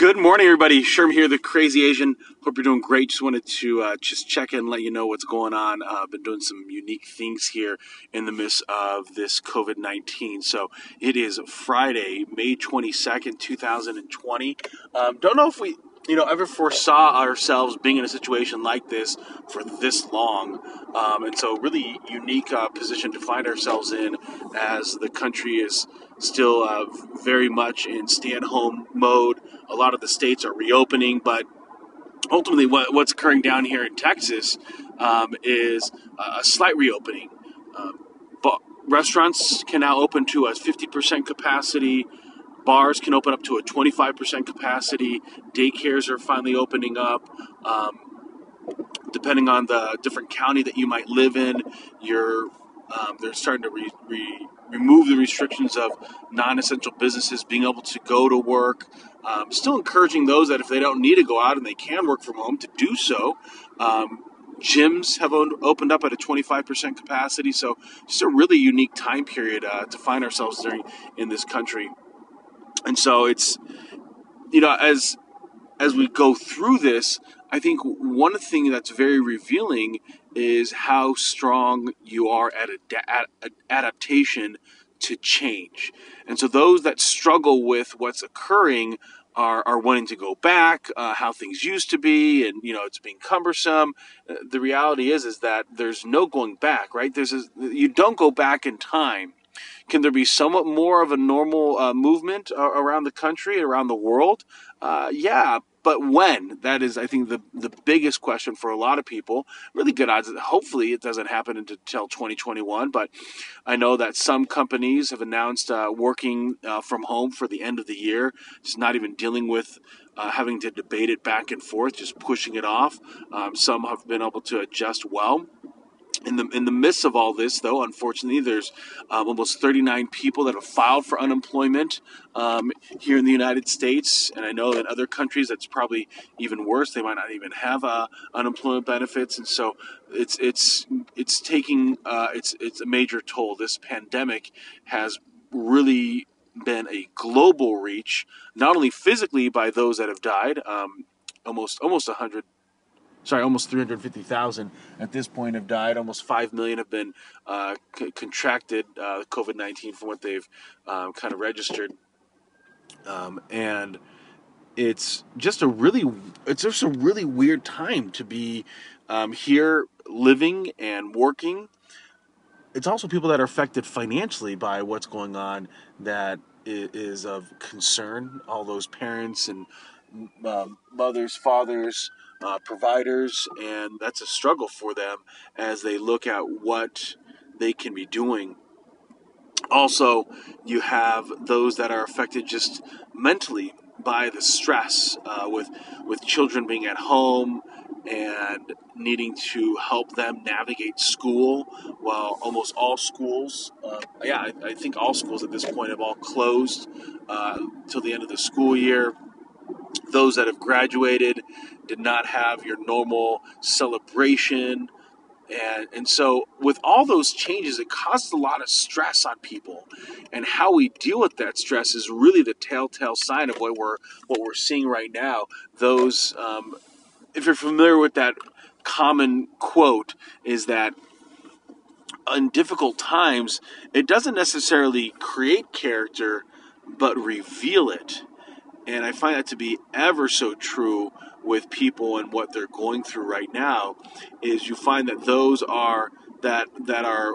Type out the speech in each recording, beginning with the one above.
Good morning, everybody. Sherm here, The Crazy Asian. Hope you're doing great. Just wanted to just check in and let you know what's going on. I've been doing some unique things here in the midst of this COVID-19. So it is Friday, May 22nd, 2020. Don't know if we ever foresaw ourselves being in a situation like this for this long. And so really unique position to find ourselves in as the country is still very much in stay-at-home mode. A lot of the states are reopening, but ultimately what's occurring down here in Texas is a slight reopening. Restaurants can now open to a 50% capacity. Bars can open up to a 25% capacity. Daycares are finally opening up. Depending on the different county that you might live in, they're starting to remove the restrictions of non-essential businesses being able to go to work. Still encouraging those that if they don't need to go out and they can work from home to do so. Gyms have opened up at a 25% capacity. So just a really unique time period to find ourselves during in this country. And so it's, as we go through this, I think one thing that's very revealing is how strong you are at adaptation to change. And so those that struggle with what's occurring are wanting to go back, how things used to be, and it's being cumbersome. The reality is that there's no going back, right? You don't go back in time. Can there be somewhat more of a normal movement around the country, around the world? Yeah, but when? That is, I think, the biggest question for a lot of people. Really good odds that hopefully it doesn't happen until 2021, but I know that some companies have announced working from home for the end of the year, just not even dealing with having to debate it back and forth, just pushing it off. Some have been able to adjust well. In the midst of all this, though, unfortunately, there's almost 39 people that have filed for unemployment here in the United States. And I know in other countries that's probably even worse. They might not even have unemployment benefits. And so it's taking it's a major toll. This pandemic has really been a global reach, not only physically by those that have died, almost 100. Almost 350,000 at this point have died. Almost 5 million have been contracted COVID-19 from what they've kind of registered. And it's just a really weird time to be here living and working. It's also people that are affected financially by what's going on that is of concern. All those parents and mothers, fathers, providers, and that's a struggle for them as they look at what they can be doing. Also, you have those that are affected just mentally by the stress with children being at home and needing to help them navigate school while almost all schools, I think all schools at this point have all closed till the end of the school year. Those that have graduated did not have your normal celebration. And so with all those changes, it causes a lot of stress on people. And how we deal with that stress is really the telltale sign of what we're seeing right now. Those, if you're familiar with that common quote, is that in difficult times, it doesn't necessarily create character, but reveal it. And I find that to be ever so true with people and what they're going through right now is you find that those are that are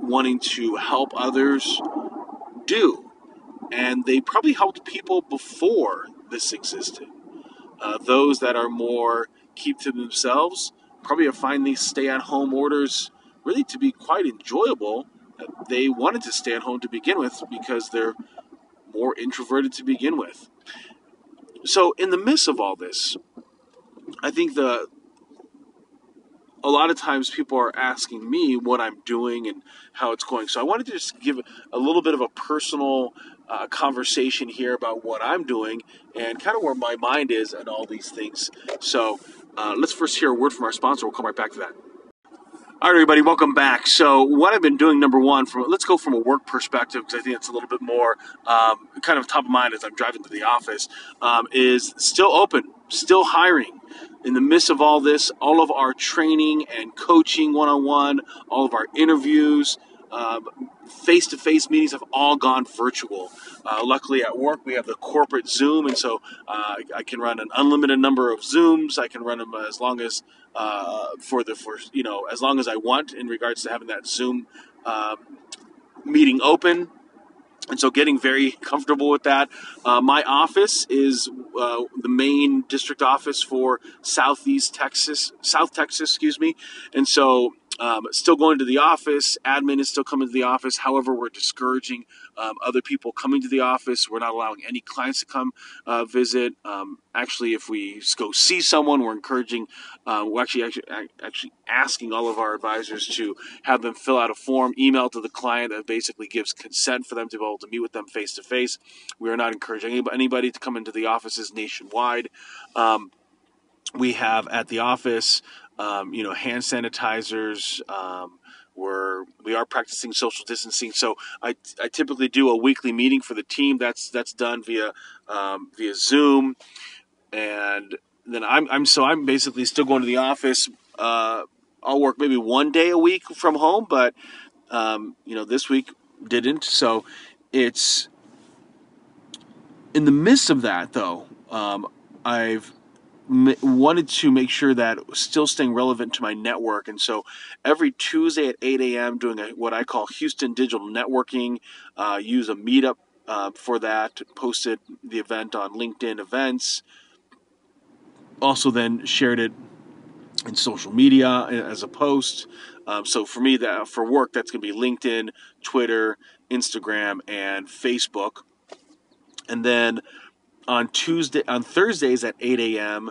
wanting to help others do. And they probably helped people before this existed. Those that are more keep to themselves probably have found these stay-at-home orders really to be quite enjoyable. They wanted to stay at home to begin with because they're more introverted to begin with. So in the midst of all this, I think a lot of times people are asking me what I'm doing and how it's going. So I wanted to just give a little bit of a personal conversation here about what I'm doing and kind of where my mind is and all these things. So let's first hear a word from our sponsor. We'll come right back to that. All right, everybody, welcome back. So what I've been doing, number one, let's go from a work perspective, because I think it's a little bit more kind of top of mind as I'm driving to the office, is still open, still hiring. In the midst of all this, all of our training and coaching one-on-one, all of our interviews, face-to-face meetings have all gone virtual. Luckily at work, we have the corporate Zoom, and so I can run an unlimited number of Zooms. I can run them as long as as long as I want in regards to having that Zoom meeting open. And so getting very comfortable with that. My office is the main district office for South Texas. And so still going to the office, admin is still coming to the office. However, we're discouraging other people coming to the office. We're not allowing any clients to come visit. Actually, if we go see someone, we're encouraging, we're actually asking all of our advisors to have them fill out a form, email to the client that basically gives consent for them to be able to meet with them face to face. We are not encouraging anybody to come into the offices nationwide. We have at the office, hand sanitizers, we are practicing social distancing. So I typically do a weekly meeting for the team that's done via Zoom. And then I'm basically still going to the office. I'll work maybe one day a week from home, but, this week didn't. So it's in the midst of that though. I've wanted to make sure that still staying relevant to my network. And so every Tuesday at 8 a.m. doing what I call Houston digital networking, use a meetup for that, posted the event on LinkedIn events, also then shared it in social media as a post. So for me, for work, that's going to be LinkedIn, Twitter, Instagram, and Facebook. And then on Thursdays at 8 a.m.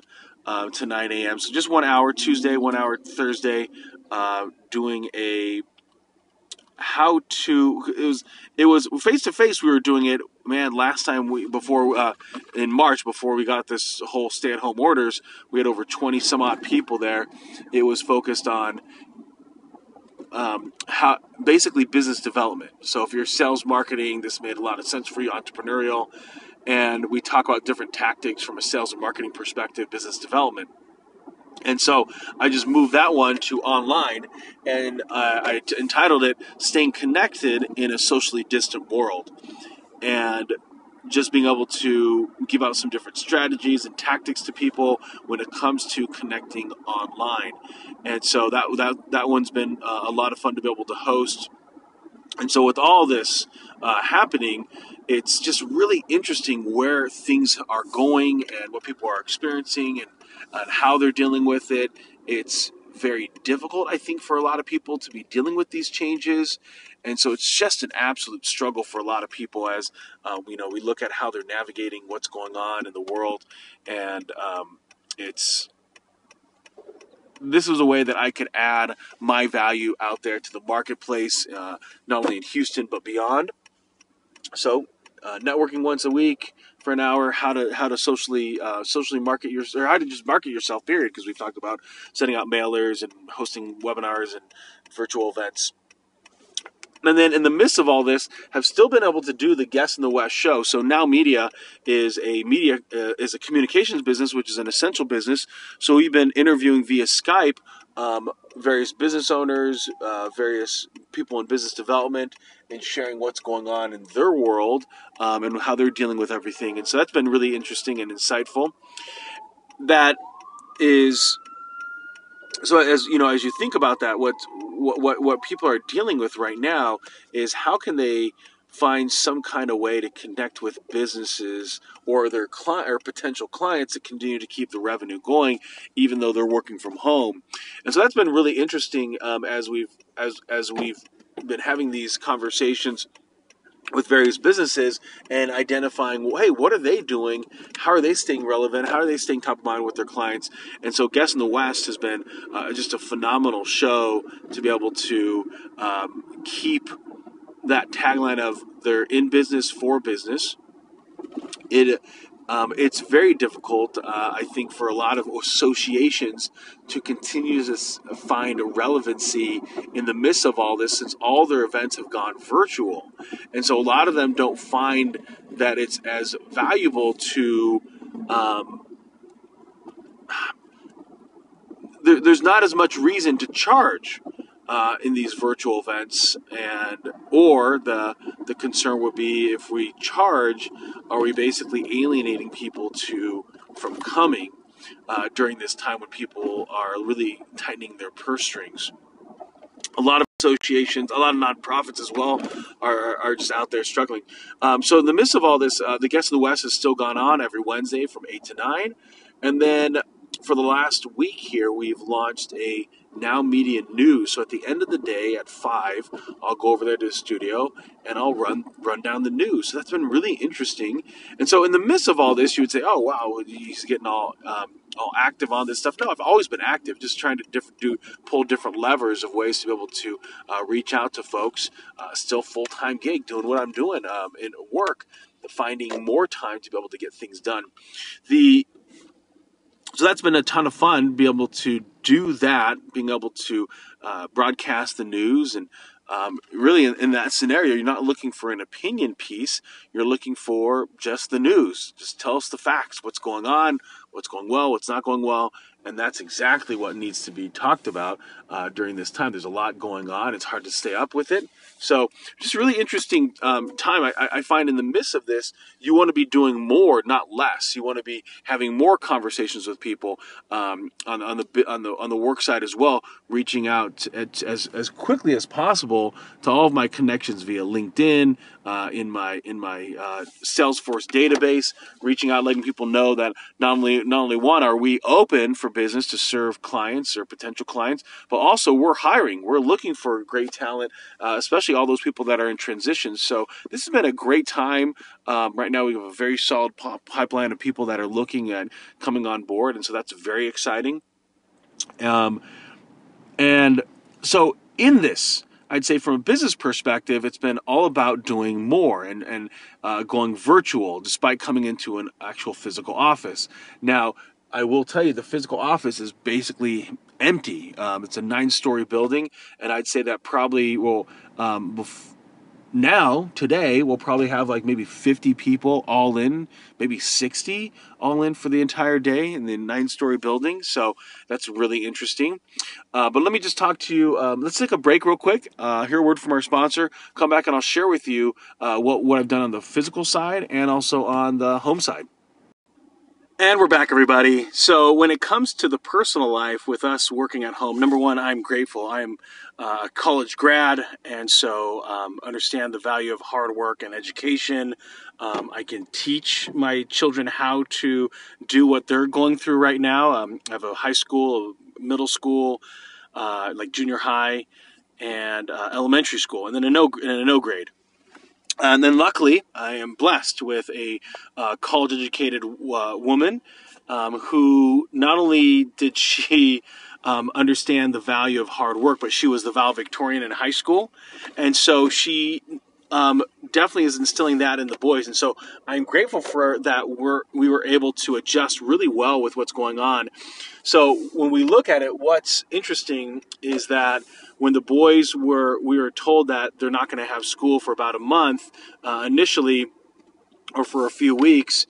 To 9 a.m. So just 1 hour Tuesday, 1 hour Thursday, doing a how to. It was face to face. We were doing it, man. Last time in March, before we got this whole stay at home orders, we had over 20 some odd people there. It was focused on how basically business development. So if you're sales marketing, this made a lot of sense for you, entrepreneurial. And we talk about different tactics from a sales and marketing perspective, business development. And so I just moved that one to online, and I entitled it Staying Connected in a Socially Distant World. And just being able to give out some different strategies and tactics to people when it comes to connecting online. And so that one's been a lot of fun to be able to host. And so with all this happening, it's just really interesting where things are going and what people are experiencing and how they're dealing with it. It's very difficult, I think, for a lot of people to be dealing with these changes. And so it's just an absolute struggle for a lot of people as, we look at how they're navigating what's going on in the world. And this was a way that I could add my value out there to the marketplace, not only in Houston, but beyond. So networking once a week for an hour, how to socially market yourself, or how to just market yourself, period, because we've talked about sending out mailers and hosting webinars and virtual events. And then in the midst of all this, have still been able to do the Guests in the West show. So Now Media is a communications business, which is an essential business. So we've been interviewing via Skype various business owners, various people in business development, and sharing what's going on in their world and how they're dealing with everything. And so that's been really interesting and insightful. So as you think about that, what people are dealing with right now is how can they find some kind of way to connect with businesses or their client or potential clients to continue to keep the revenue going, even though they're working from home. And so that's been really interesting as we've been having these conversations with various businesses and identifying, well, hey, what are they doing? How are they staying relevant? How are they staying top of mind with their clients? And so Guests in the West has been just a phenomenal show to be able to keep that tagline of they're in business for business. It It's very difficult, I think, for a lot of associations to continue to find relevancy in the midst of all this, since all their events have gone virtual. And so a lot of them don't find that it's as valuable to... there's not as much reason to charge in these virtual events, or the concern would be, if we charge, are we basically alienating people from coming during this time when people are really tightening their purse strings? A lot of associations, a lot of nonprofits as well, are just out there struggling. So in the midst of all this, the Guests in the West has still gone on every Wednesday from 8 to 9, and then for the last week here, we've launched a Now Media News. So at the end of the day at 5, I'll go over there to the studio and I'll run down the news. So that's been really interesting. And so in the midst of all this, you would say, oh, wow, he's getting all active on this stuff. No, I've always been active, just trying to pull different levers of ways to be able to reach out to folks. Still full-time gig, doing what I'm doing in work, finding more time to be able to get things done. So that's been a ton of fun, being able to do that, being able to broadcast the news. And really in that scenario, you're not looking for an opinion piece. You're looking for just the news. Just tell us the facts, what's going on, what's going well, what's not going well. And that's exactly what needs to be talked about during this time. There's a lot going on. It's hard to stay up with it. So just a really interesting time. I find in the midst of this, you want to be doing more, not less. You want to be having more conversations with people on the work side as well, reaching out as quickly as possible to all of my connections via LinkedIn, in my Salesforce database, reaching out, letting people know that not only one, are we open for business to serve clients or potential clients, but also we're hiring. We're looking for great talent, especially all those people that are in transition. So this has been a great time. Right now we have a very solid pipeline of people that are looking at coming on board, and so that's very exciting. And so in this, I'd say from a business perspective, it's been all about doing more and going virtual, despite coming into an actual physical office. Now, I will tell you, the physical office is basically empty. It's a 9-story building, and I'd say that probably will, today, we'll probably have like maybe 50 people all in, maybe 60 all in for the entire day in the 9-story building. So that's really interesting. But let me just talk to you. Let's take a break real quick, hear a word from our sponsor, come back and I'll share with you what I've done on the physical side and also on the home side. And we're back, everybody. So when it comes to the personal life with us working at home, number one, I'm grateful. I'm a college grad, and so understand the value of hard work and education. I can teach my children how to do what they're going through right now. I have a high school, middle school, like junior high, and elementary school, and then a no grade. And then luckily, I am blessed with a college-educated woman who not only did she understand the value of hard work, but she was the valedictorian in high school. And so she definitely is instilling that in the boys. And so I'm grateful for that we were able to adjust really well with what's going on. So when we look at it, what's interesting is that when the boys we were told that they're not going to have school for about a month initially, or for a few weeks,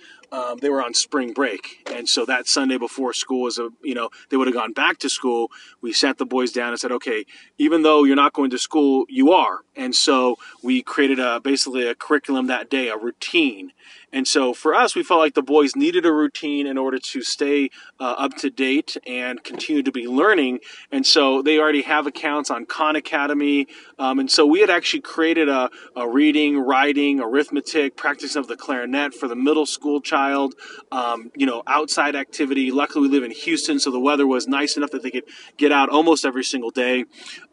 they were on spring break. And so that Sunday before school they would have gone back to school. We sat the boys down and said, okay, even though you're not going to school, you are. And so we created basically a curriculum that day, a routine. And so for us, we felt like the boys needed a routine in order to stay up to date and continue to be learning. And so they already have accounts on Khan Academy. And so we had actually created a reading, writing, arithmetic, practice of the clarinet for the middle school child, outside activity. Luckily, we live in Houston, so the weather was nice enough that they could get out almost every single day.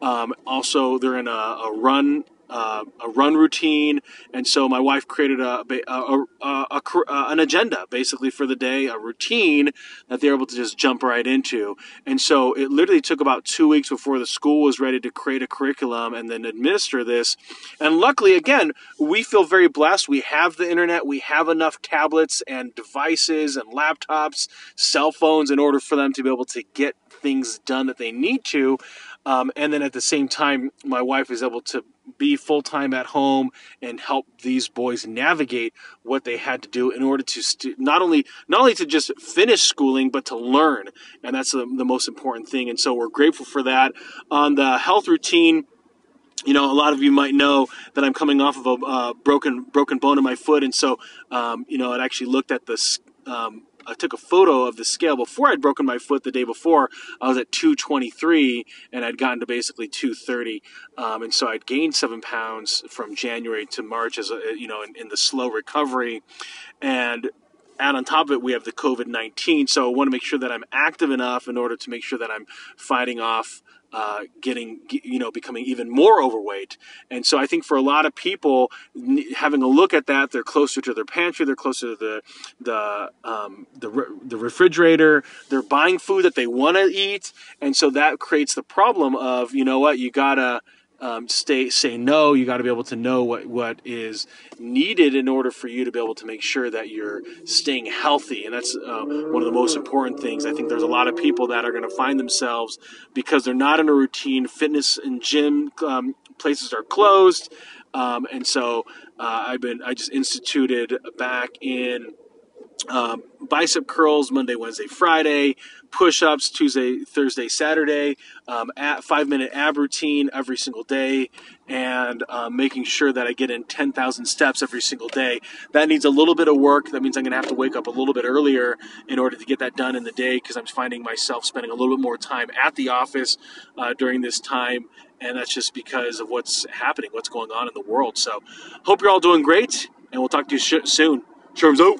Also, they're in a run a run routine. And so my wife created an agenda basically for the day, a routine that they're able to just jump right into. And so it literally took about 2 weeks before the school was ready to create a curriculum and then administer this. And luckily, again, we feel very blessed. We have the internet, we have enough tablets and devices and laptops, cell phones in order for them to be able to get things done that they need to. And then at the same time, my wife is able to be full-time at home and help these boys navigate what they had to do in order to not only to just finish schooling, but to learn. And that's the most important thing. And so we're grateful for that. On the health routine, you know, a lot of you might know that I'm coming off of a broken bone in my foot. And so, you know, I actually looked at this, I took a photo of the scale before I'd broken my foot the day before. I was at 223 and I'd gotten to basically 230. And so I'd gained 7 pounds from January to March as a, you know, in the slow recovery. And on top of it, we have the COVID-19. So I want to make sure that I'm active enough in order to make sure that I'm fighting off becoming even more overweight. And so I think for a lot of people, having a look at that, they're closer to their pantry, they're closer to the refrigerator, they're buying food that they want to eat. And so that creates the problem of, you know what, you gotta say no. You got to be able to know what is needed in order for you to be able to make sure that you're staying healthy. And that's one of the most important things. I think there's a lot of people that are going to find themselves, because they're not in a routine, fitness and gym places are closed. And so I just instituted back in bicep curls Monday, Wednesday, Friday, push-ups Tuesday, Thursday, Saturday, 5-minute ab routine every single day, and making sure that I get in 10,000 steps every single day. That needs a little bit of work. That means I'm going to have to wake up a little bit earlier in order to get that done in the day, because I'm finding myself spending a little bit more time at the office during this time, and that's just because of what's happening, what's going on in the world. So hope you're all doing great, and we'll talk to you soon. Terms out.